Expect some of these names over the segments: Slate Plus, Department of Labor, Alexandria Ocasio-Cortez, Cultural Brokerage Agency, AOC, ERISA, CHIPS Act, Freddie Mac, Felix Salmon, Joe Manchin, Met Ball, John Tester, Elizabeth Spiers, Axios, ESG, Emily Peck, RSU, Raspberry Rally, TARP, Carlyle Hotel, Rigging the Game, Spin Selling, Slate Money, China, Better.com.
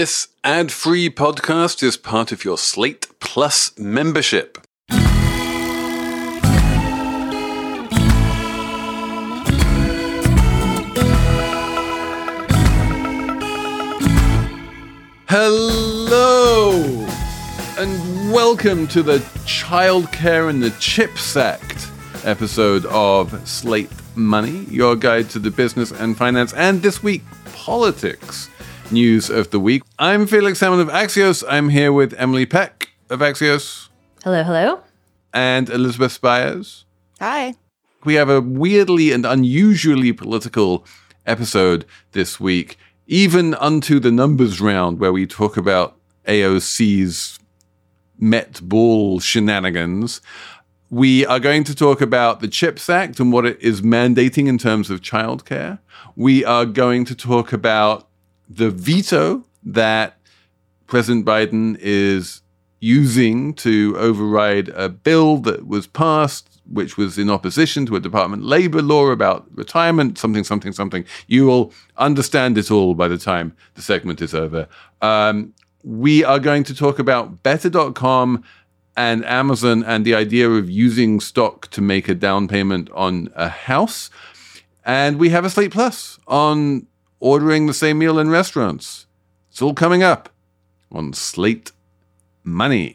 This ad-free podcast is part of your Slate Plus membership. Hello, and welcome to the Childcare and the CHIPS Act episode of Slate Money, your guide to the business and finance, and this week, politics news of the week. I'm Felix Salmon of Axios. I'm here with Emily Peck of Axios. Hello, hello. And Elizabeth Spiers. Hi. We have a weirdly and unusually political episode this week, even unto the numbers round where we talk about AOC's Met Ball shenanigans. We are going to talk about the CHIPS Act and what it is mandating in terms of childcare. We are going to talk about the veto that President Biden is using to override a bill that was passed, which was in opposition to a Department of Labor law about retirement, something. You will understand it all by the time the segment is over. We are going to talk about Better.com and Amazon and the idea of using stock to make a down payment on a house. And we have a Slate Plus on ordering the same meal in restaurants. It's all coming up on Slate Money.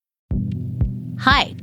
Hi,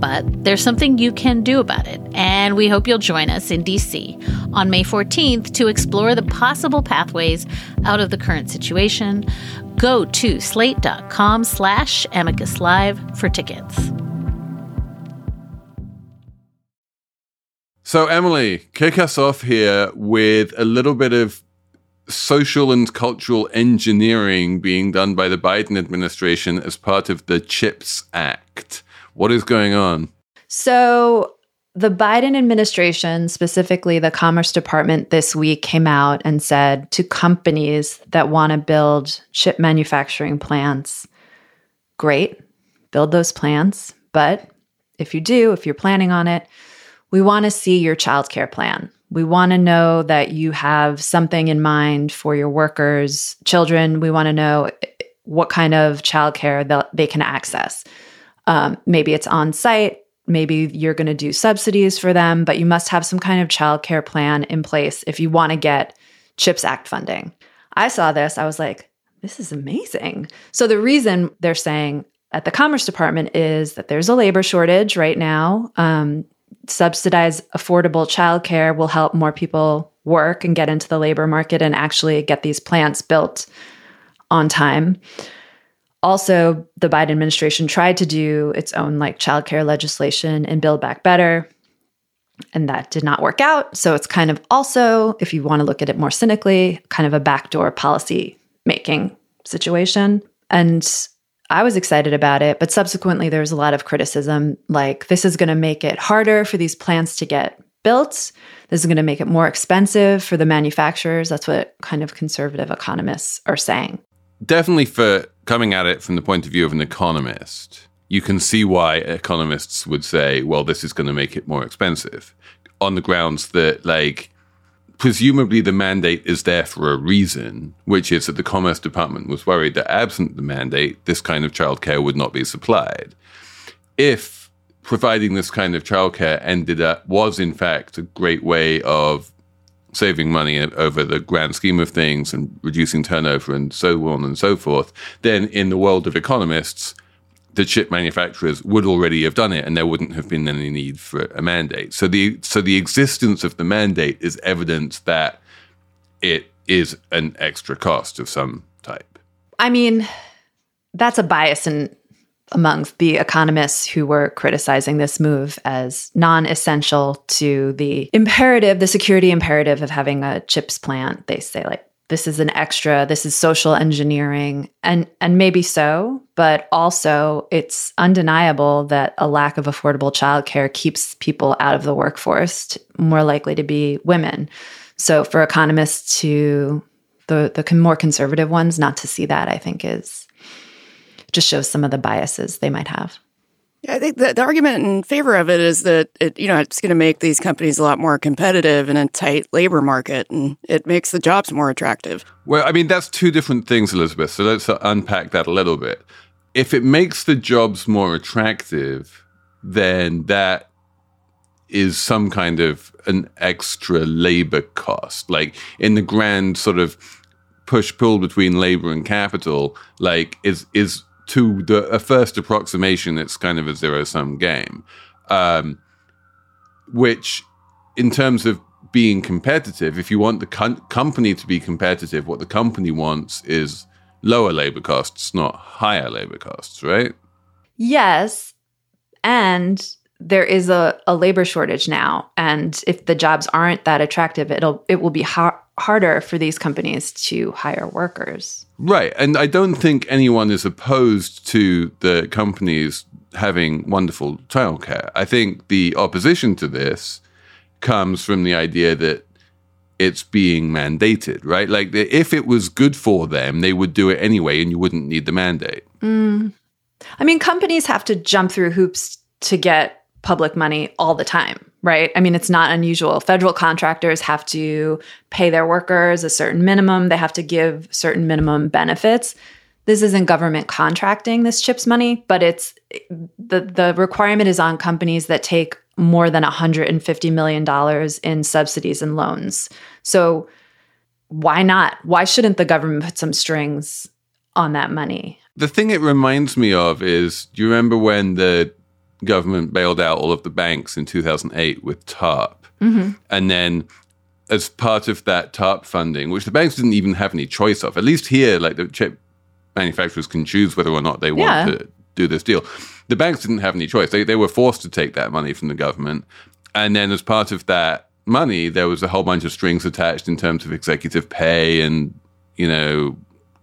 But there's something you can do about it, and we hope you'll join us in D.C. on May 14th to explore the possible pathways out of the current situation. Go to slate.com/amicus live for tickets. So, Emily, kick us off here with a little bit of social and cultural engineering being done by the Biden administration as part of the CHIPS Act. What is going on? So, the Biden administration, specifically the Commerce Department this week, came out and said to companies that want to build chip manufacturing plants, great, build those plants. But if you do, if you're planning on it, we want to see your childcare plan. We want to know that you have something in mind for your workers' children. We want to know what kind of childcare that they can access. Maybe it's on site. Maybe you're going to do subsidies for them, but you must have some kind of childcare plan in place if you want to get CHIPS Act funding. I saw this. I was like, this is amazing. So the reason they're saying at the Commerce Department is that there's a labor shortage right now. Subsidize affordable childcare will help more people work and get into the labor market and actually get these plants built on time. Also, the Biden administration tried to do its own like childcare legislation and Build Back Better, and that did not work out. So it's kind of also, if you want to look at it more cynically, kind of a backdoor policy making situation. And I was excited about it, but subsequently there was a lot of criticism, like this is going to make it harder for these plants to get built. This is going to make it more expensive for the manufacturers. That's what kind of conservative economists are saying. Definitely for coming at it from the point of view of an economist. you can see why economists would say, well, this is going to make it more expensive, on the grounds that, like, presumably the mandate is there for a reason, which is that the Commerce Department was worried that absent the mandate, this kind of childcare would not be supplied. If providing this kind of childcare was in fact a great way of saving money over the grand scheme of things and reducing turnover and so on and so forth, then in the world of economists, the chip manufacturers would already have done it and there wouldn't have been any need for a mandate. So the existence of the mandate is evidence that it is an extra cost of some type. I mean, that's a bias amongst the economists who were criticizing this move as non-essential to the imperative, the security imperative of having a chips plant. They say, like, this is an extra, this is social engineering, and maybe so, but also it's undeniable that a lack of affordable childcare keeps people out of the workforce, more likely to be women. So for economists to, the more conservative ones, not to see that, I think is, just shows some of the biases they might have. Yeah, I think the argument in favor of it is that it's going to make these companies a lot more competitive in a tight labor market, and it makes the jobs more attractive. Well, I mean, that's two different things, Elizabeth. So let's unpack that a little bit. If it makes the jobs more attractive, then that is some kind of an extra labor cost. Like in the grand sort of push-pull between labor and capital, like is to a first approximation, it's kind of a zero-sum game, which in terms of being competitive, if you want the company to be competitive, what the company wants is lower labor costs, not higher labor costs, right? Yes. And there is a labor shortage now. And if the jobs aren't that attractive, it will be harder for these companies to hire workers. Right. And I don't think anyone is opposed to the companies having wonderful childcare. I think the opposition to this comes from the idea that it's being mandated, right? Like if it was good for them, they would do it anyway and you wouldn't need the mandate. I mean, companies have to jump through hoops to get public money all the time, right? I mean, it's not unusual. Federal contractors have to pay their workers a certain minimum. They have to give certain minimum benefits. This isn't government contracting, this CHIPS money, but it's the requirement is on companies that take more than $150 million in subsidies and loans. So why not? Why shouldn't the government put some strings on that money? The thing it reminds me of is, do you remember when the government bailed out all of the banks in 2008 with TARP. Mm-hmm. And then as part of that TARP funding, which the banks didn't even have any choice of, at least here, like the chip manufacturers can choose whether or not they want to do this deal. The banks didn't have any choice. They were forced to take that money from the government. And then as part of that money, there was a whole bunch of strings attached in terms of executive pay and,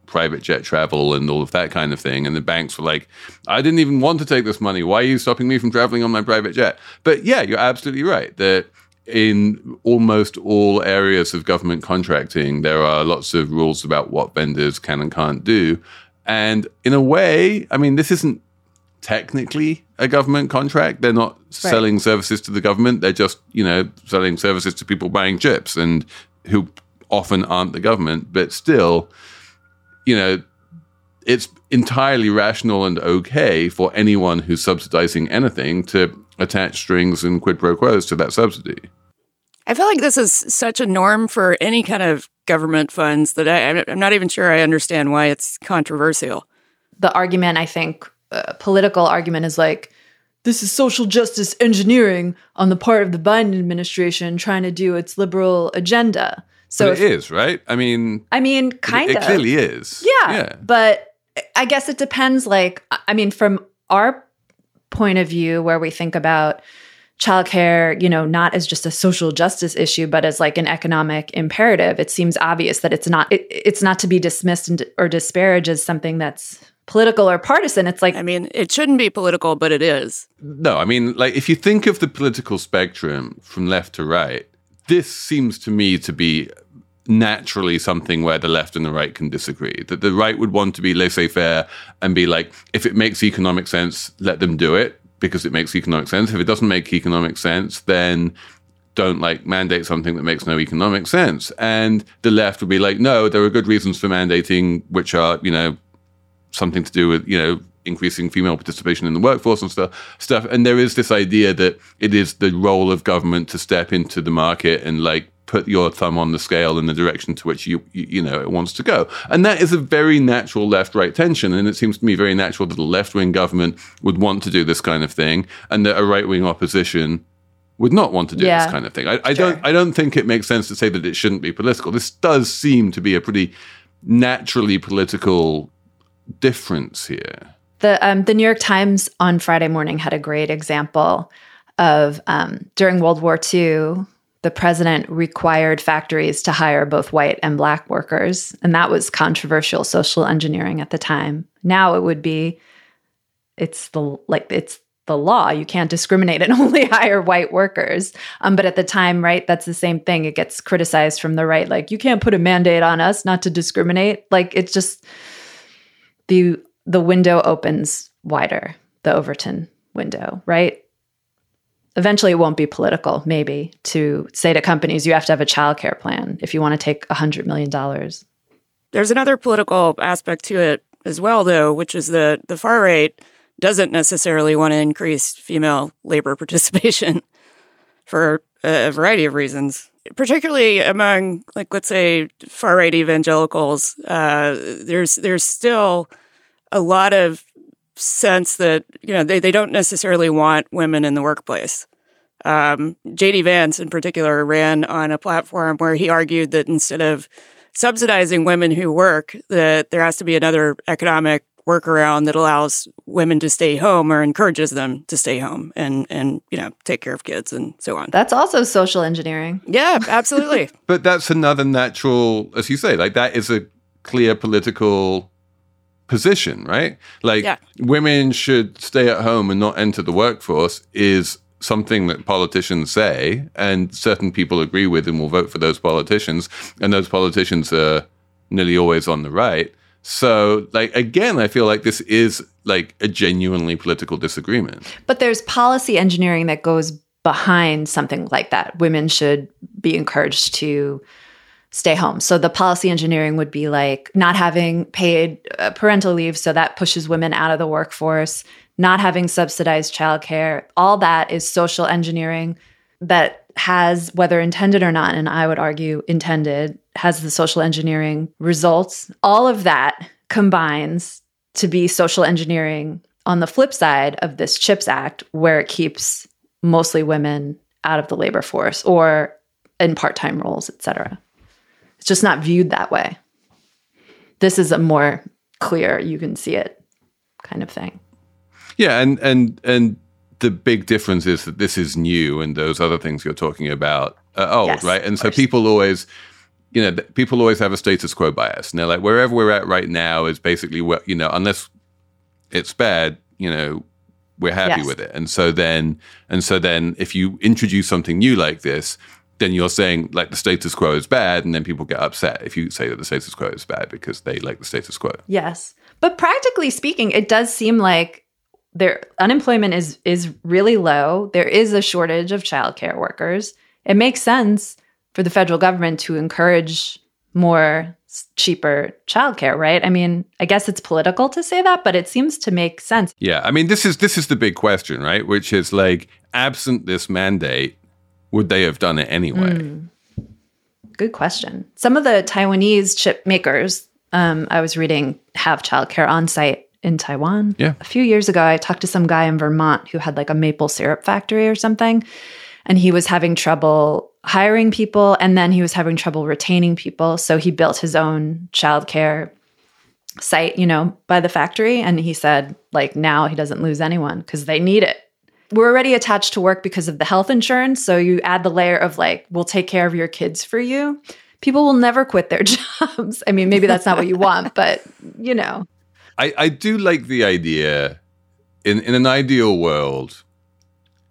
private jet travel and all of that kind of thing. And the banks were like, I didn't even want to take this money. Why are you stopping me from traveling on my private jet? But yeah, you're absolutely right that in almost all areas of government contracting, there are lots of rules about what vendors can and can't do. And in a way, I mean, this isn't technically a government contract. They're not selling services to the government. They're just, selling services to people buying chips and who often aren't the government, but still, it's entirely rational and okay for anyone who's subsidizing anything to attach strings and quid pro quos to that subsidy. I feel like this is such a norm for any kind of government funds that I'm not even sure I understand why it's controversial. The argument, I think, political argument is like, this is social justice engineering on the part of the Biden administration trying to do its liberal agenda. So but it is, right? I mean, kind of. It clearly is. Yeah. But I guess it depends. From our point of view, where we think about childcare, not as just a social justice issue, but as like an economic imperative, it seems obvious that it's not to be dismissed or disparaged as something that's political or partisan. It's like, it shouldn't be political, but it is. No, if you think of the political spectrum from left to right, this seems to me to be naturally something where the left and the right can disagree. That the right would want to be laissez-faire and be like, if it makes economic sense, let them do it because it makes economic sense. If it doesn't make economic sense, then don't like mandate something that makes no economic sense. And the left would be like, no, there are good reasons for mandating, which are, you know, something to do with, you know, increasing female participation in the workforce and stuff. And there is this idea that it is the role of government to step into the market and like put your thumb on the scale in the direction to which you know it wants to go. And that is a very natural left-right tension. And it seems to me very natural that a left-wing government would want to do this kind of thing and that a right-wing opposition would not want to do this kind of thing. I don't think it makes sense to say that it shouldn't be political. This does seem to be a pretty naturally political difference here. The New York Times on Friday morning had a great example of during World War II, the president required factories to hire both white and black workers. And that was controversial social engineering at the time. Now it would be, it's the law. You can't discriminate and only hire white workers. But at the time, right, that's the same thing. It gets criticized from the right. Like, you can't put a mandate on us not to discriminate. Like, it's just the window opens wider, the Overton window, right? Eventually, it won't be political, maybe, to say to companies, you have to have a childcare plan if you want to take $100 million. There's another political aspect to it as well, though, which is that the far right doesn't necessarily want to increase female labor participation for a variety of reasons. Particularly among, like, let's say, far-right evangelicals, there's still a lot of sense that, you know, they don't necessarily want women in the workplace. JD Vance, in particular, ran on a platform where he argued that instead of subsidizing women who work, that there has to be another economic workaround that allows women to stay home or encourages them to stay home and you know, take care of kids and so on. That's also social engineering. Yeah, absolutely. But that's another natural, as you say, like that is a clear political position, right? Like women should stay at home and not enter the workforce is something that politicians say and certain people agree with and will vote for those politicians. And those politicians are nearly always on the right. So, like, again, I feel like this is like a genuinely political disagreement. But there's policy engineering that goes behind something like that. Women should be encouraged to stay home. So the policy engineering would be like not having paid parental leave, so that pushes women out of the workforce, not having subsidized childcare. All that is social engineering that has, whether intended or not, and I would argue intended, has the social engineering results. All of that combines to be social engineering on the flip side of this CHIPS Act, where it keeps mostly women out of the labor force or in part-time roles, et cetera. It's just not viewed that way. This is a more clear, you can see it kind of thing. Yeah, and the big difference is that this is new and those other things you're talking about are old, yes, right? And so people always have a status quo bias. And they're like, wherever we're at right now is basically what, you know, unless it's bad, you know, we're happy with it. And so then if you introduce something new like this, then you're saying like the status quo is bad. And then people get upset if you say that the status quo is bad because they like the status quo. Yes. But practically speaking, it does seem like unemployment is really low. There is a shortage of childcare workers. It makes sense for the federal government to encourage more cheaper childcare, right? I mean, I guess it's political to say that, but it seems to make sense. Yeah, I mean, this is the big question, right? Which is like, absent this mandate, would they have done it anyway? Good question. Some of the Taiwanese chip makers, I was reading, have childcare on site in Taiwan. Yeah. A few years ago, I talked to some guy in Vermont who had like a maple syrup factory or something, and he was having trouble hiring people, and then he was having trouble retaining people. So he built his own childcare site, you know, by the factory. And he said, like, now he doesn't lose anyone because they need it. We're already attached to work because of the health insurance. So you add the layer of like, we'll take care of your kids for you. People will never quit their jobs. I mean, maybe that's not what you want, but you know. I do like the idea, in an ideal world,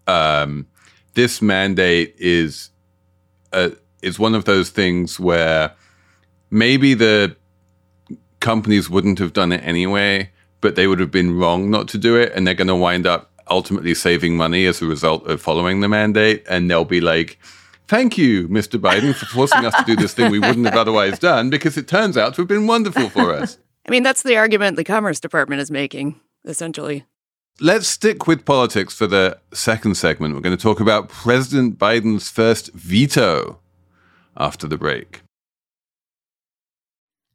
this mandate is one of those things where maybe the companies wouldn't have done it anyway, but they would have been wrong not to do it, and they're going to wind up ultimately saving money as a result of following the mandate, and they'll be like, thank you, Mr. Biden, for forcing us to do this thing we wouldn't have otherwise done, because it turns out to have been wonderful for us. I mean, that's the argument the Commerce Department is making, essentially. Let's stick with politics for the second segment. We're going to talk about President Biden's first veto after the break.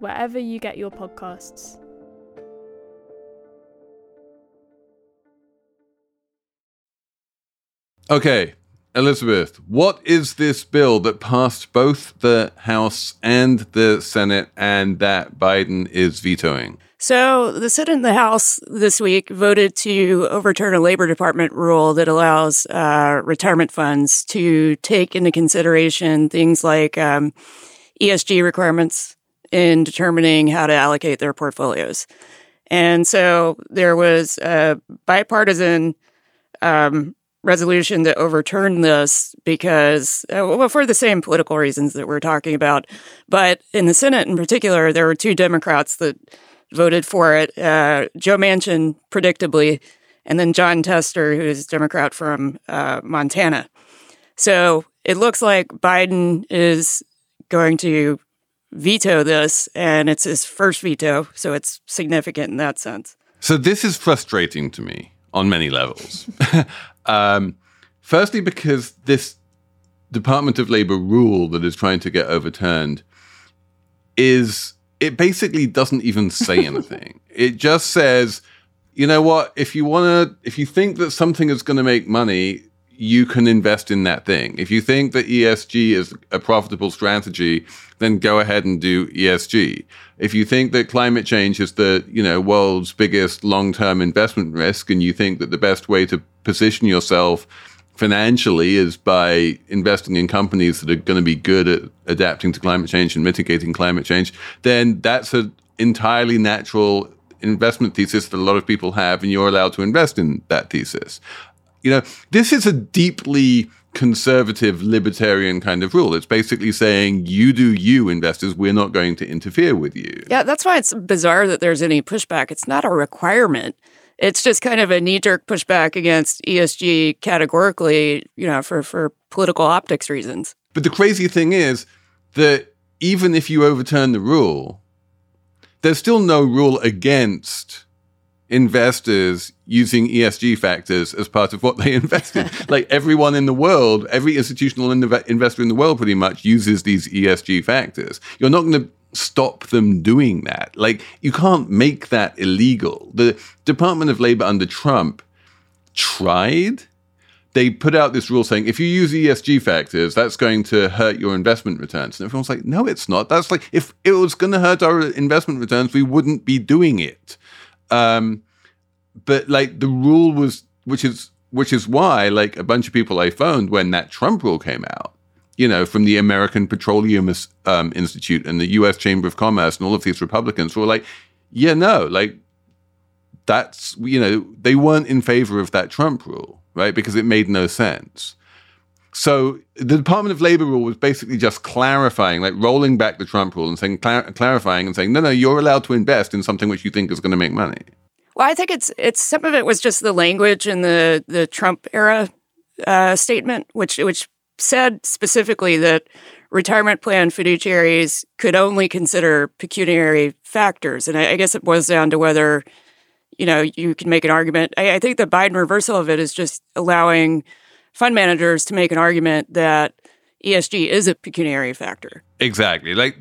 wherever you get your podcasts. Okay, Elizabeth, what is this bill that passed both the House and the Senate and that Biden is vetoing? So the Senate and the House this week voted to overturn a Labor Department rule that allows retirement funds to take into consideration things like ESG requirements in determining how to allocate their portfolios. And so there was a bipartisan resolution to overturn this because, well, for the same political reasons that we're talking about. But in the Senate in particular, there were two Democrats that voted for it, Joe Manchin, predictably, and then John Tester, who is a Democrat from Montana. So it looks like Biden is going to veto this, and it's his first veto, so it's significant in that sense. So this is frustrating to me on many levels. Firstly, because this Department of Labor rule that is trying to get overturned it basically doesn't even say anything. It just says, you know what, if you think that something is going to make money, you can invest in that thing. If you think that ESG is a profitable strategy, then go ahead and do ESG. If you think that climate change is the, world's biggest long-term investment risk, and you think that the best way to position yourself financially is by investing in companies that are going to be good at adapting to climate change and mitigating climate change, then that's an entirely natural investment thesis that a lot of people have, and you're allowed to invest in that thesis. This is a deeply conservative, libertarian kind of rule. It's basically saying, you do you, investors. We're not going to interfere with you. Yeah, that's why it's bizarre that there's any pushback. It's not a requirement. It's just kind of a knee-jerk pushback against ESG categorically, for political optics reasons. But the crazy thing is that even if you overturn the rule, there's still no rule against investors using ESG factors as part of what they invest in. Like everyone in the world, every institutional investor in the world pretty much uses these ESG factors. You're not going to stop them doing that. Like you can't make that illegal. The Department of Labor under Trump tried. They put out this rule saying, if you use ESG factors, that's going to hurt your investment returns. And everyone's like, no, it's not. That's like, if it was going to hurt our investment returns, we wouldn't be doing it. But like the rule was, which is why like a bunch of people I phoned when that Trump rule came out, from the American Petroleum Institute and the U.S. Chamber of Commerce and all of these Republicans were like, yeah, no, like that's, they weren't in favor of that Trump rule, right? Because it made no sense. So the Department of Labor rule was basically just clarifying, like rolling back the Trump rule and saying, clarifying and saying, no, you're allowed to invest in something which you think is going to make money. Well, I think it's some of it was just the language in the Trump era statement, which said specifically that retirement plan fiduciaries could only consider pecuniary factors. And I guess it boils down to whether, you know, you can make an argument. I think the Biden reversal of it is just allowing fund managers to make an argument that ESG is a pecuniary factor. Exactly. Like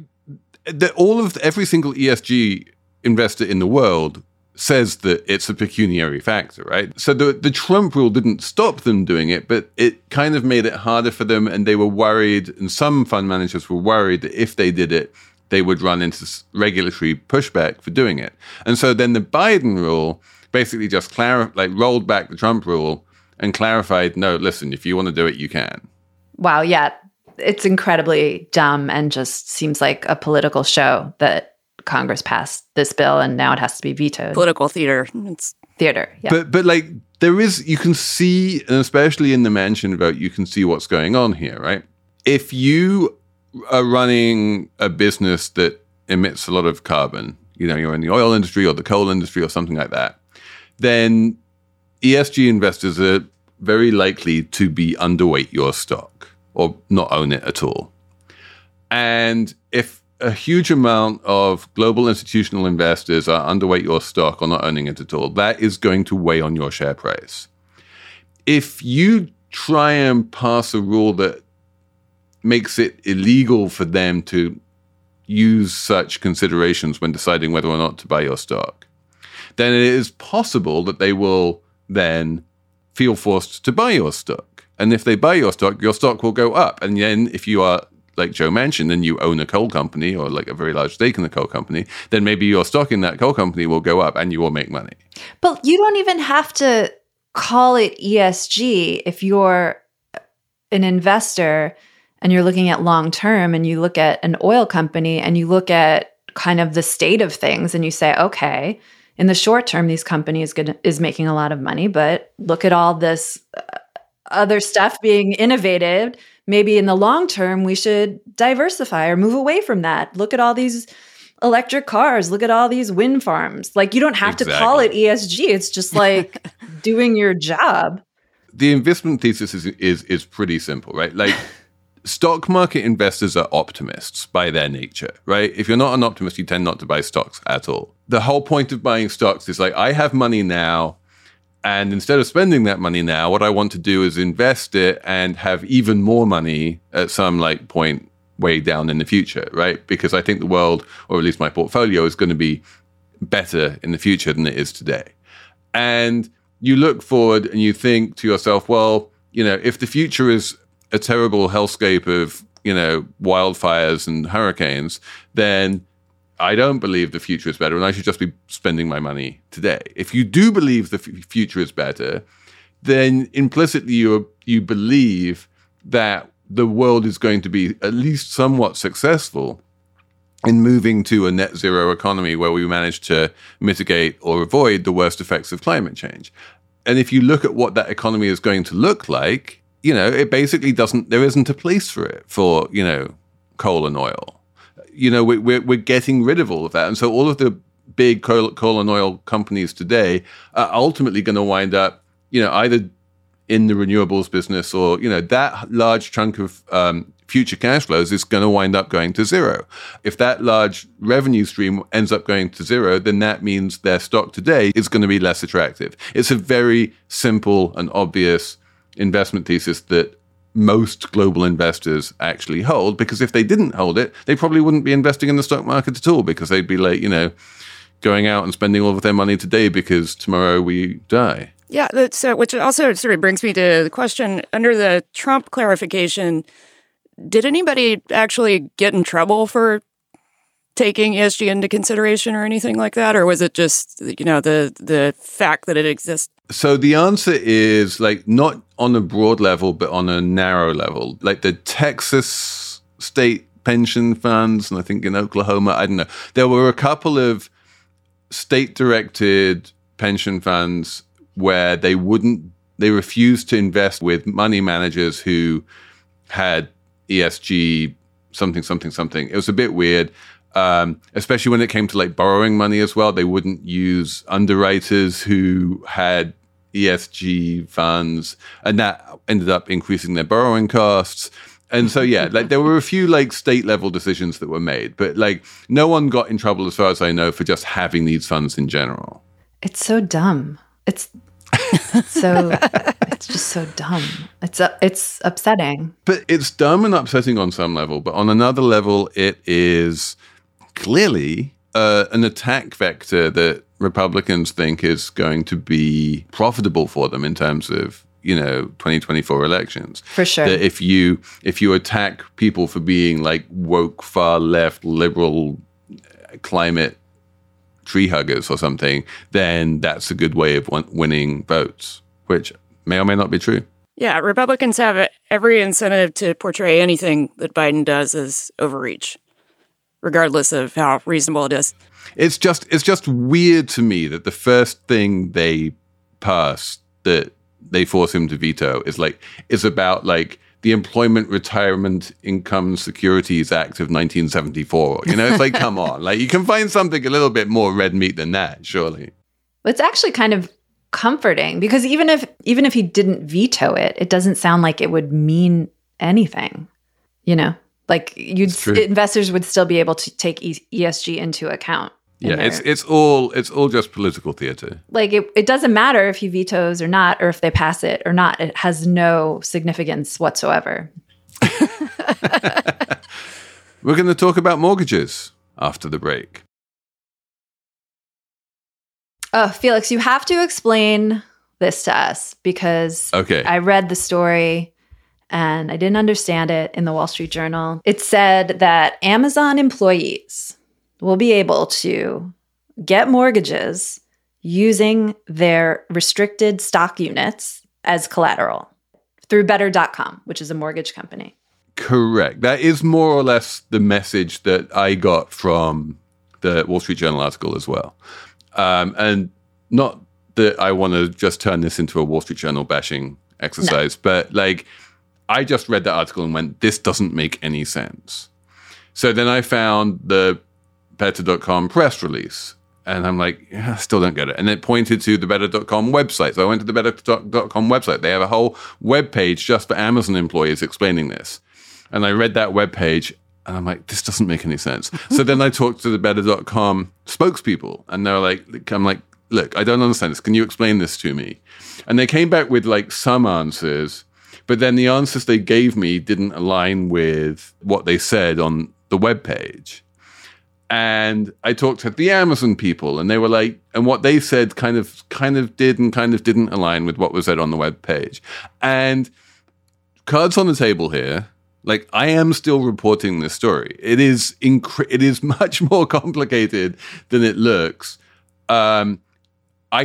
every single ESG investor in the world says that it's a pecuniary factor, right? So the Trump rule didn't stop them doing it, but it kind of made it harder for them, and they were worried, and some fund managers were worried that if they did it, they would run into regulatory pushback for doing it. And so then the Biden rule basically just rolled back the Trump rule and clarified, no, listen, if you want to do it, you can. Wow, yeah. It's incredibly dumb and just seems like a political show that Congress passed this bill and now it has to be vetoed. Political theater. It's theater. Yeah. But like there is, you can see, and especially in the Manchin vote, you can see what's going on here, right? If you are running a business that emits a lot of carbon, you know, you're in the oil industry or the coal industry or something like that, then ESG investors are very likely to be underweight your stock or not own it at all. And if a huge amount of global institutional investors are underweight your stock or not owning it at all, that is going to weigh on your share price. If you try and pass a rule that makes it illegal for them to use such considerations when deciding whether or not to buy your stock, then it is possible that they will then feel forced to buy your stock. And if they buy your stock will go up. And then if you are like Joe Manchin, then you own a coal company or like a very large stake in the coal company, then maybe your stock in that coal company will go up and you will make money. But you don't even have to call it ESG if you're an investor and you're looking at long term and you look at an oil company and you look at kind of the state of things and you say, okay, in the short term, these companies is making a lot of money, but look at all this other stuff being innovated. Maybe in the long term, we should diversify or move away from that. Look at all these electric cars. Look at all these wind farms. Like, you don't have to call it ESG. It's just like doing your job. The investment thesis is pretty simple, right? Like, stock market investors are optimists by their nature, right? If you're not an optimist, you tend not to buy stocks at all. The whole point of buying stocks is like, I have money now. And instead of spending that money now, what I want to do is invest it and have even more money at some like point way down in the future, right? Because I think the world, or at least my portfolio, is going to be better in the future than it is today. And you look forward and you think to yourself, well, you know, if the future is a terrible hellscape of, you know, wildfires and hurricanes, then I don't believe the future is better and I should just be spending my money today. If you do believe the future is better, then implicitly you believe that the world is going to be at least somewhat successful in moving to a net zero economy where we manage to mitigate or avoid the worst effects of climate change. And if you look at what that economy is going to look like, you know, it basically doesn't, there isn't a place for it for, you know, coal and oil. You know, we're getting rid of all of that. And so all of the big coal and oil companies today are ultimately going to wind up, you know, either in the renewables business or, you know, that large chunk of future cash flows is going to wind up going to zero. If that large revenue stream ends up going to zero, then that means their stock today is going to be less attractive. It's a very simple and obvious investment thesis that most global investors actually hold, because if they didn't hold it, they probably wouldn't be investing in the stock market at all, because they'd be like, you know, going out and spending all of their money today because tomorrow we die. Yeah, which also sort of brings me to the question, under the Trump clarification, did anybody actually get in trouble for taking ESG into consideration or anything like that? Or was it just, you know, the fact that it exists? So the answer is like not on a broad level, but on a narrow level. Like the Texas state pension funds, and I think in Oklahoma, I don't know. There were a couple of state-directed pension funds where they refused to invest with money managers who had ESG something, something, something. It was a bit weird. Especially when it came to like borrowing money as well, they wouldn't use underwriters who had ESG funds, and that ended up increasing their borrowing costs. And so, yeah, like there were a few like state level decisions that were made, but like no one got in trouble as far as I know for just having these funds in general. It's so dumb. It's just so dumb. It's upsetting. But it's dumb and upsetting on some level, but on another level, it is clearly an attack vector that Republicans think is going to be profitable for them in terms of, you know, 2024 elections. For sure. That if you attack people for being like woke, far left, liberal, climate tree huggers or something, then that's a good way of winning votes, which may or may not be true. Yeah, Republicans have every incentive to portray anything that Biden does as overreach, regardless of how reasonable it is. It's just weird to me that the first thing they pass that they force him to veto is about like the Employment Retirement Income Securities Act of 1974. You know, it's like, come on, like you can find something a little bit more red meat than that, surely. It's actually kind of comforting because even if he didn't veto it, it doesn't sound like it would mean anything. You know, like investors would still be able to take ESG into account. Yeah, it's all just political theater. Like it doesn't matter if he vetoes or not, or if they pass it or not. It has no significance whatsoever. We're going to talk about mortgages after the break. Oh, Felix, you have to explain this to us because I read the story and I didn't understand it in the Wall Street Journal. It said that Amazon employees will be able to get mortgages using their restricted stock units as collateral through Better.com, which is a mortgage company. Correct. That is more or less the message that I got from the Wall Street Journal article as well. And not that I want to just turn this into a Wall Street Journal bashing exercise, but like I just read that article and went, this doesn't make any sense. So then I found the Better.com press release. And I'm like, I still don't get it. And it pointed to the Better.com website. So I went to the Better.com website. They have a whole webpage just for Amazon employees explaining this. And I read that webpage and I'm like, this doesn't make any sense. So then I talked to the Better.com spokespeople and they're like, I'm like, look, I don't understand this. Can you explain this to me? And they came back with like some answers, but then the answers they gave me didn't align with what they said on the webpage. And I talked to the Amazon people and they were like, and what they said kind of did and kind of didn't align with what was said on the web page. And cards on the table here, like I am still reporting this story. It is much more complicated than it looks. I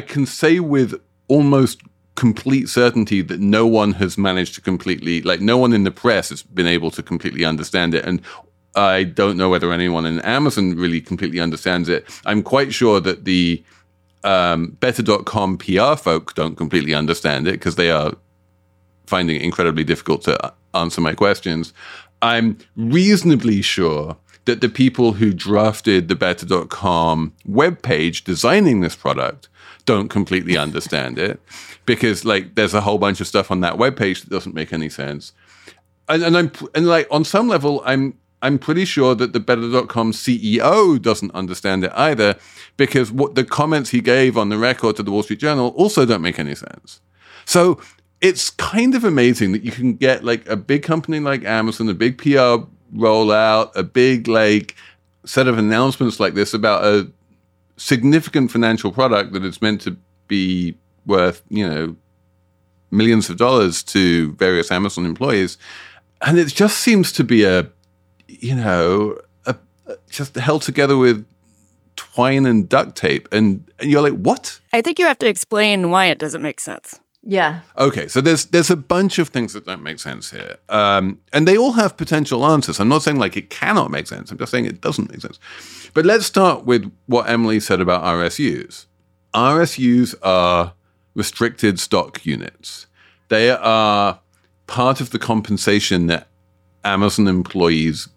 can say with almost complete certainty that no one has managed to completely, like no one in the press has been able to completely understand it. And I don't know whether anyone in Amazon really completely understands it. I'm quite sure that the Better.com PR folk don't completely understand it because they are finding it incredibly difficult to answer my questions. I'm reasonably sure that the people who drafted the Better.com webpage designing this product don't completely understand it because like there's a whole bunch of stuff on that webpage that doesn't make any sense. And on some level, I'm pretty sure that the Better.com CEO doesn't understand it either because what the comments he gave on the record to the Wall Street Journal also don't make any sense. So it's kind of amazing that you can get like a big company like Amazon, a big PR rollout, a big like set of announcements like this about a significant financial product that it's meant to be worth, you know, millions of dollars to various Amazon employees. And it just seems to be just held together with twine and duct tape. And you're like, what? I think you have to explain why it doesn't make sense. Yeah. Okay, so there's a bunch of things that don't make sense here. And they all have potential answers. I'm not saying like it cannot make sense. I'm just saying it doesn't make sense. But let's start with what Emily said about RSUs. RSUs are restricted stock units. They are part of the compensation that Amazon employees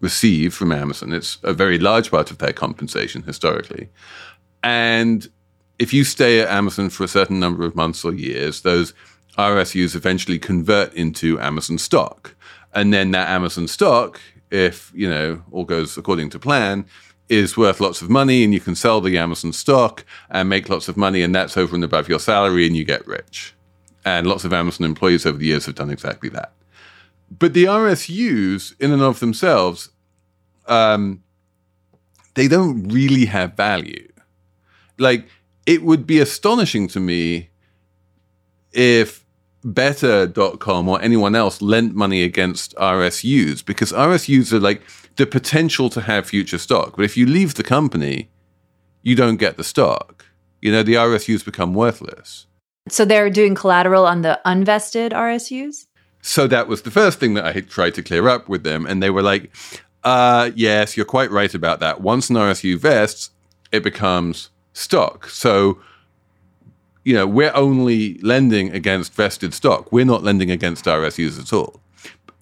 receive from Amazon. It's a very large part of their compensation historically. And if you stay at Amazon for a certain number of months or years, those RSUs eventually convert into Amazon stock. And then that Amazon stock, if, you know, all goes according to plan, is worth lots of money, and you can sell the Amazon stock and make lots of money, and that's over and above your salary, and you get rich. And lots of Amazon employees over the years have done exactly that. But the RSUs, in and of themselves, they don't really have value. Like, it would be astonishing to me if Better.com or anyone else lent money against RSUs, because RSUs are like the potential to have future stock. But if you leave the company, you don't get the stock. You know, the RSUs become worthless. So they're doing collateral on the unvested RSUs? So that was the first thing that I had tried to clear up with them. And they were like, yes, you're quite right about that. Once an RSU vests, it becomes stock. So, you know, we're only lending against vested stock. We're not lending against RSUs at all.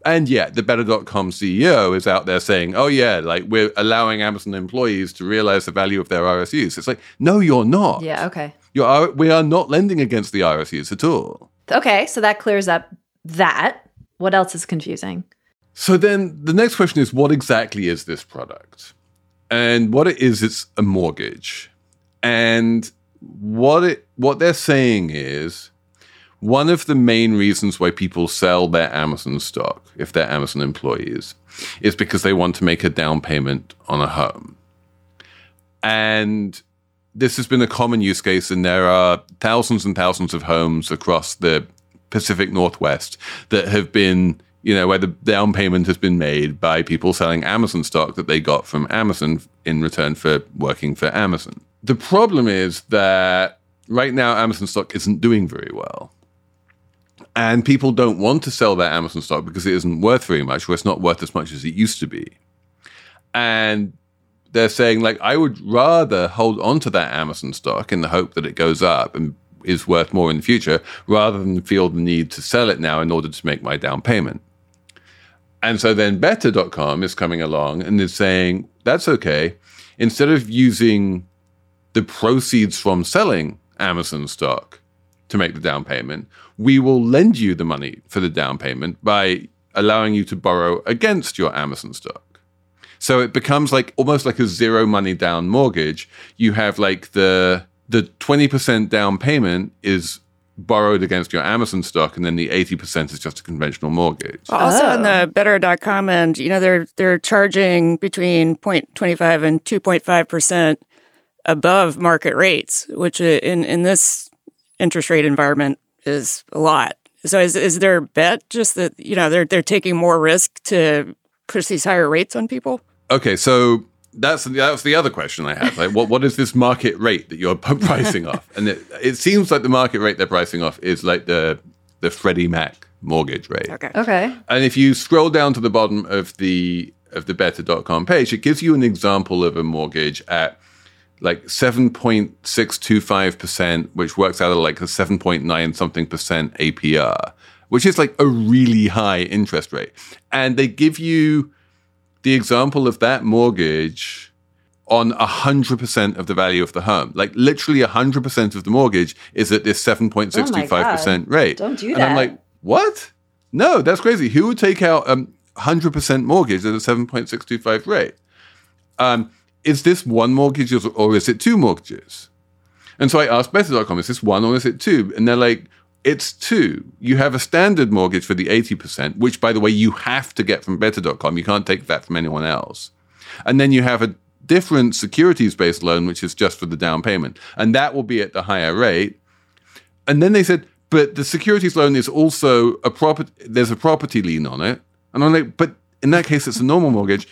And yet the Better.com CEO is out there saying, oh, yeah, like we're allowing Amazon employees to realize the value of their RSUs. It's like, no, you're not. Yeah, okay. We are not lending against the RSUs at all. Okay, so that clears up that. What else is confusing? So then the next question is, what exactly is this product? And what it is, it's a mortgage. And what they're saying is, one of the main reasons why people sell their Amazon stock, if they're Amazon employees, is because they want to make a down payment on a home. And this has been a common use case, and there are thousands and thousands of homes across the Pacific Northwest that have been, you know, where the down payment has been made by people selling Amazon stock that they got from Amazon in return for working for Amazon. The problem is that right now Amazon stock isn't doing very well. And people don't want to sell their Amazon stock because it isn't worth very much, or it's not worth as much as it used to be. And they're saying, like, I would rather hold on to that Amazon stock in the hope that it goes up and is worth more in the future, rather than feel the need to sell it now in order to make my down payment. And so then Better.com is coming along and is saying, that's okay. Instead of using the proceeds from selling Amazon stock to make the down payment, we will lend you the money for the down payment by allowing you to borrow against your Amazon stock. So it becomes like almost like a zero money down mortgage. You have like the 20% down payment is borrowed against your Amazon stock, and then the 80% is just a conventional mortgage. Well, also on the Better.com end, you know, they're charging between 0.25 and 2.5% above market rates, which in this interest rate environment is a lot. So is their bet just that, you know, they're taking more risk to push these higher rates on people? Okay, so that's the other question I have. Like, what is this market rate that you're pricing off? And it seems like the market rate they're pricing off is like the Freddie Mac mortgage rate. Okay. And if you scroll down to the bottom of the Better.com page, it gives you an example of a mortgage at like 7.625%, which works out at like a 7.9 something percent APR, which is like a really high interest rate. And they give you the example of that mortgage on 100% of the value of the home. Like literally 100% of the mortgage is at this 7.625% rate. Don't do that. And I'm like, what? No, that's crazy. Who would take out a 100% mortgage at a 7.625 rate? Is this one mortgage or is it two mortgages? And so I asked Better.com, is this one or is it two? And they're like, it's two. You have a standard mortgage for the 80%, which, by the way, you have to get from Better.com. You can't take that from anyone else. And then you have a different securities-based loan, which is just for the down payment. And that will be at the higher rate. And then they said, but the securities loan is also a property. There's a property lien on it. And I'm like, but in that case, it's a normal mortgage.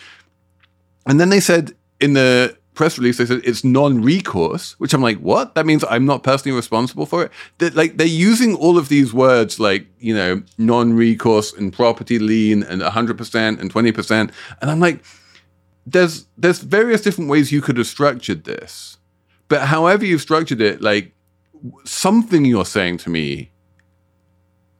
And then they said, in the press release, they said it's non-recourse, which I'm like, what? That means I'm not personally responsible for it? They're using all of these words like, you know, non-recourse and property lien and 100% and 20%. And I'm like, there's various different ways you could have structured this. But however you've structured it, like, something you're saying to me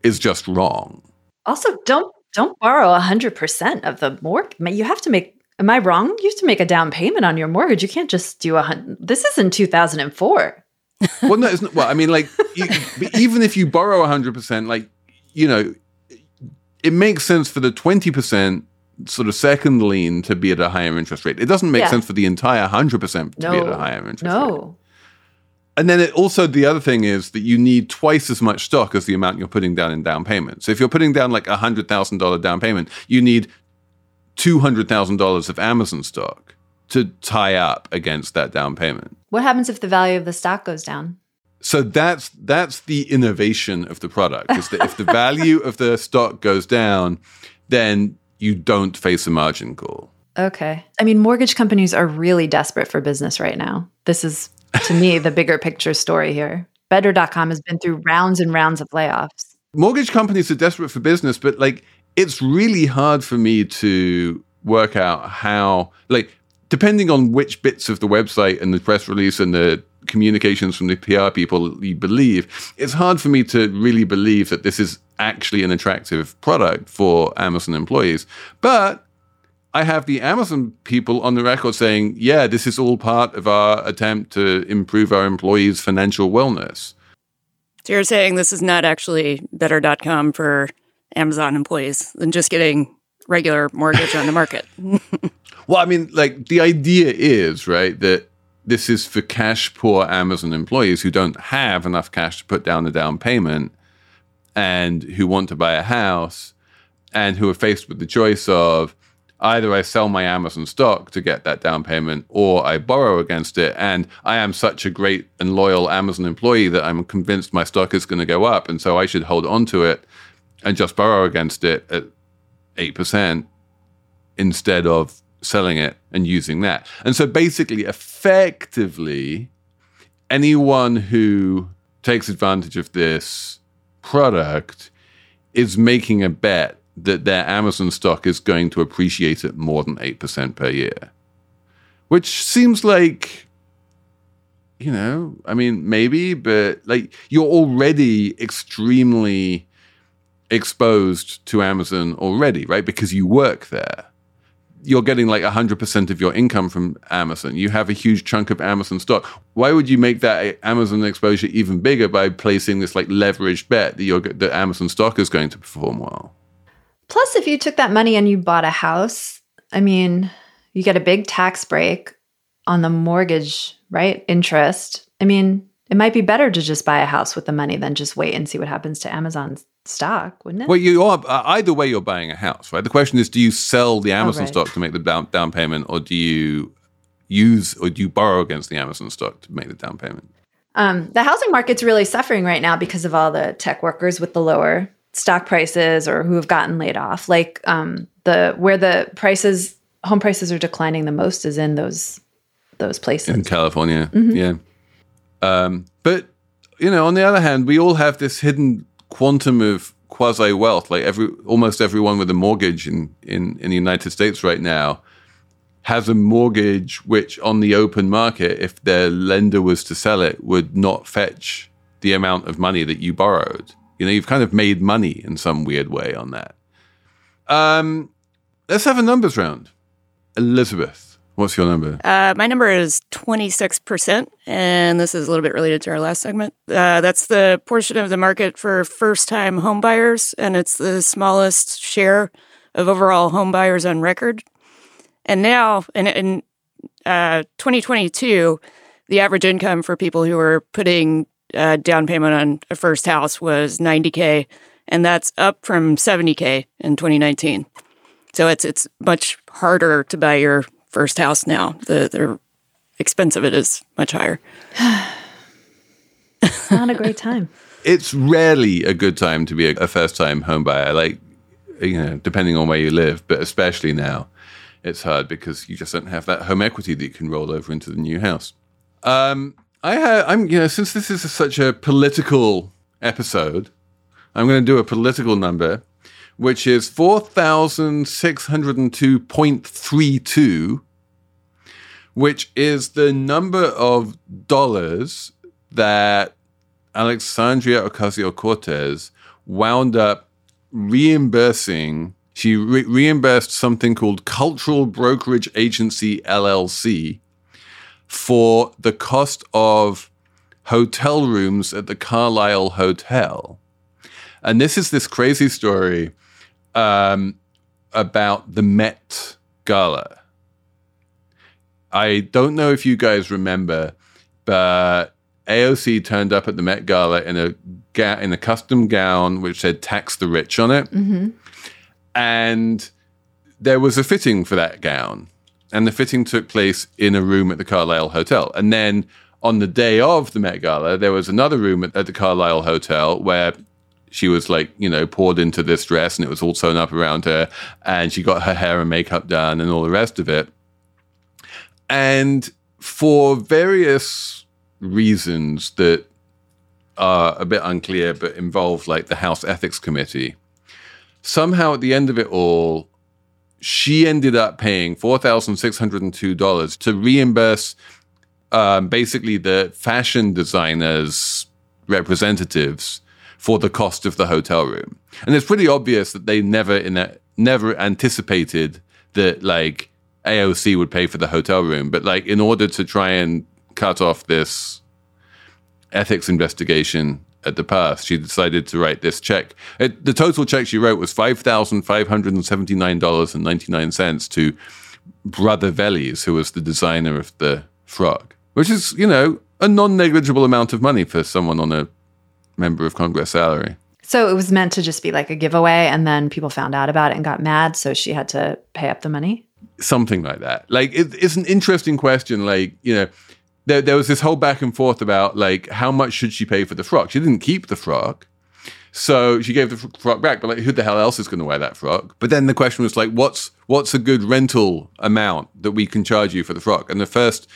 is just wrong. Also, don't borrow 100% of the mortgage. You have to make... Am I wrong? You have to make a down payment on your mortgage. You can't just do 100. This isn't 2004. Well, no, it's not. Well, I mean, like, even if you borrow 100%, like, you know, it makes sense for the 20% sort of second lien to be at a higher interest rate. It doesn't make sense for the entire 100% to be at a higher interest rate. And then it also, the other thing is that you need twice as much stock as the amount you're putting down in down payment. So if you're putting down like a $100,000 down payment, you need $200,000 of Amazon stock to tie up against that down payment. What happens if the value of the stock goes down? So that's the innovation of the product, is that if the value of the stock goes down, then you don't face a margin call. Okay. I mean, mortgage companies are really desperate for business right now. This is, to me, the bigger picture story here. Better.com has been through rounds and rounds of layoffs. Mortgage companies are desperate for business, but like, it's really hard for me to work out how, like, depending on which bits of the website and the press release and the communications from the PR people you believe, it's hard for me to really believe that this is actually an attractive product for Amazon employees. But I have the Amazon people on the record saying, yeah, this is all part of our attempt to improve our employees' financial wellness. So you're saying this is not actually Better.com for Amazon employees than just getting regular mortgage on the market. Well, I mean, like, the idea is, right, that this is for cash-poor Amazon employees who don't have enough cash to put down the down payment and who want to buy a house and who are faced with the choice of, either I sell my Amazon stock to get that down payment or I borrow against it. And I am such a great and loyal Amazon employee that I'm convinced my stock is going to go up. And so I should hold on to it and just borrow against it at 8% instead of selling it and using that. And so basically, effectively, anyone who takes advantage of this product is making a bet that their Amazon stock is going to appreciate at more than 8% per year, which seems like, you know, I mean, maybe, but like, you're already extremely exposed to Amazon already, right? Because you work there. You're getting like 100% of your income from Amazon. You have a huge chunk of Amazon stock. Why would you make that Amazon exposure even bigger by placing this like leveraged bet that that Amazon stock is going to perform well? Plus, if you took that money and you bought a house, I mean, you get a big tax break on the mortgage, right? Interest. I mean, it might be better to just buy a house with the money than just wait and see what happens to Amazon stock, wouldn't it? Well, you are, either way, you're buying a house, right? The question is, do you sell the Amazon stock to make the down payment, or do you borrow against the Amazon stock to make the down payment? The housing market's really suffering right now because of all the tech workers with the lower stock prices, or who have gotten laid off. Like, home prices are declining the most is in those places in California. Mm-hmm. Yeah, but you know, on the other hand, we all have this hidden quantum of quasi wealth. Like almost everyone with a mortgage in the United States right now has a mortgage which, on the open market, if their lender was to sell it, would not fetch the amount of money that you borrowed. You know, you've kind of made money in some weird way on that. Let's have a numbers round. Elizabeth, what's your number? My number is 26%, and this is a little bit related to our last segment. That's the portion of the market for first-time home buyers, and it's the smallest share of overall home buyers on record. And now, in 2022, the average income for people who are putting down payment on a first house was $90,000, and that's up from $70,000 in 2019. So it's much harder to buy your first house now. The expense of it is much higher. It's not a great time. It's rarely a good time to be a first-time home buyer, like, you know, depending on where you live, but especially now, it's hard because you just don't have that home equity that you can roll over into the new house. Since this is such a political episode, I'm going to do a political number, which is 4,602.32, which is the number of dollars that Alexandria Ocasio-Cortez wound up reimbursing. She reimbursed something called Cultural Brokerage Agency, LLC, for the cost of hotel rooms at the Carlyle Hotel. And this is this crazy story about the Met Gala. I don't know if you guys remember, but AOC turned up at the Met Gala in a custom gown which said "Tax the Rich" on it. Mm-hmm. And there was a fitting for that gown. And the fitting took place in a room at the Carlyle Hotel. And then on the day of the Met Gala, there was another room at the Carlyle Hotel where she was poured into this dress and it was all sewn up around her. And she got her hair and makeup done and all the rest of it. And for various reasons that are a bit unclear but involve the House Ethics Committee, somehow at the end of it all, she ended up paying $4,602 to reimburse basically the fashion designers' representatives for the cost of the hotel room. And it's pretty obvious that they never anticipated that AOC would pay for the hotel room. But in order to try and cut off this ethics investigation at the past, she decided to write this check. The total check she wrote was $5,579.99 to Brother Velis, who was the designer of the frog, which is, a non-negligible amount of money for someone on a member of Congress salary. So it was meant to just be a giveaway, and then people found out about it and got mad, so she had to pay up the money? Something like that. It's an interesting question, There was this whole back and forth about how much should she pay for the frock. She didn't keep the frock, so she gave the frock back. But who the hell else is going to wear that frock? But then the question was what's a good rental amount that we can charge you for the frock? And the first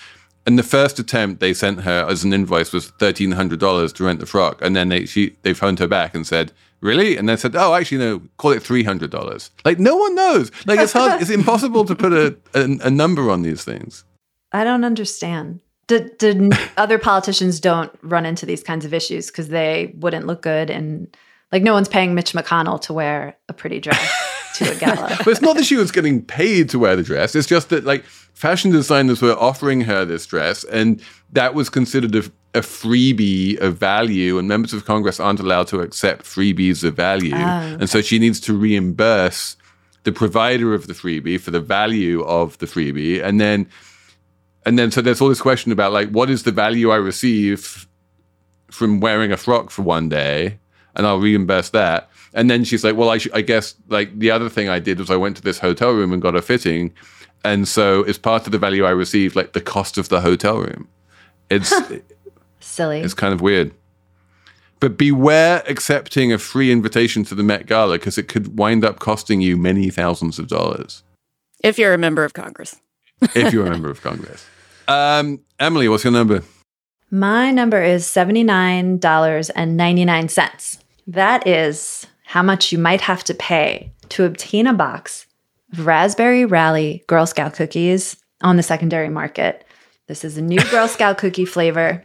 attempt they sent her as an invoice was $1,300 to rent the frock, and then they phoned her back and said, "Really?" And they said, "Oh, actually, no. Call it $300." No one knows. It's hard. It's impossible to put a number on these things. I don't understand. Did other politicians don't run into these kinds of issues because they wouldn't look good, and no one's paying Mitch McConnell to wear a pretty dress to a gala. But it's not that she was getting paid to wear the dress. It's just that fashion designers were offering her this dress, and that was considered a freebie of value, and members of Congress aren't allowed to accept freebies of value. Okay. And so she needs to reimburse the provider of the freebie for the value of the freebie, and then so there's all this question about what is the value I receive from wearing a frock for one day, and I'll reimburse that. And then she's like, well, I guess the other thing I did was I went to this hotel room and got a fitting. And so as part of the value I received, the cost of the hotel room. It's silly. It's kind of weird. But beware accepting a free invitation to the Met Gala, because it could wind up costing you many thousands of dollars. If you're a member of Congress. If you're a member of Congress. Emily, what's your number? My number is $79.99. That is how much you might have to pay to obtain a box of Raspberry Rally Girl Scout cookies on the secondary market. This is a new Girl Scout cookie flavor.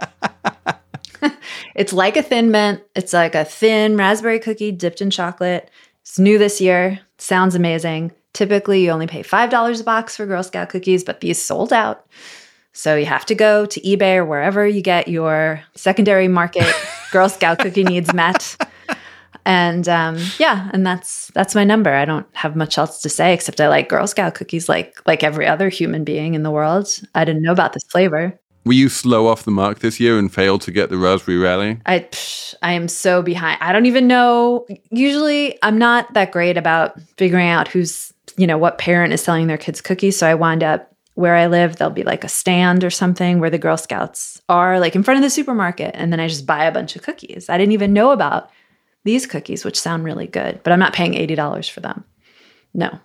It's like a Thin Mint. It's like a thin raspberry cookie dipped in chocolate. It's new this year. Sounds amazing. Typically, you only pay $5 a box for Girl Scout cookies, but these sold out. So you have to go to eBay or wherever you get your secondary market Girl Scout cookie needs met. And and that's my number. I don't have much else to say, except I like Girl Scout cookies like every other human being in the world. I didn't know about this flavor. Were you slow off the mark this year and failed to get the Raspberry Rally? I am so behind. I don't even know. Usually, I'm not that great about figuring out who's, what parent is selling their kids cookies. So I wind up where I live, there'll be a stand or something where the Girl Scouts are in front of the supermarket. And then I just buy a bunch of cookies. I didn't even know about these cookies, which sound really good, but I'm not paying $80 for them. No.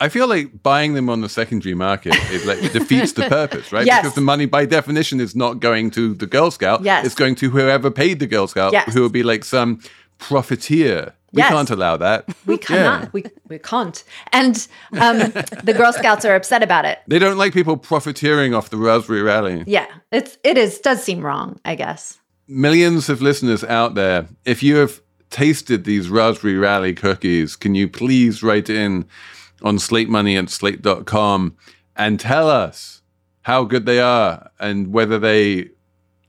I feel like buying them on the secondary market is defeats the purpose, right? Yes. Because the money, by definition, is not going to the Girl Scout. Yes. It's going to whoever paid the Girl Scout, yes, who will be some profiteer. We yes. can't allow that. We cannot. Yeah. We can't. And the Girl Scouts are upset about it. They don't like people profiteering off the Raspberry Rally. Yeah, it does seem wrong, I guess. Millions of listeners out there, if you have tasted these Raspberry Rally cookies, can you please write in on slatemoney@slate.com and tell us how good they are and whether they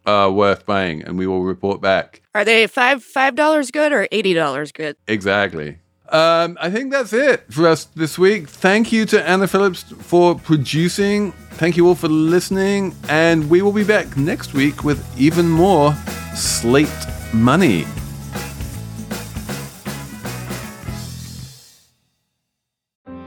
are worth buying, and we will report back. Are they $5 good or $80 good? Exactly. I think that's it for us this week. Thank you to Anna Phillips for producing. Thank you all for listening. And we will be back next week with even more Slate Money.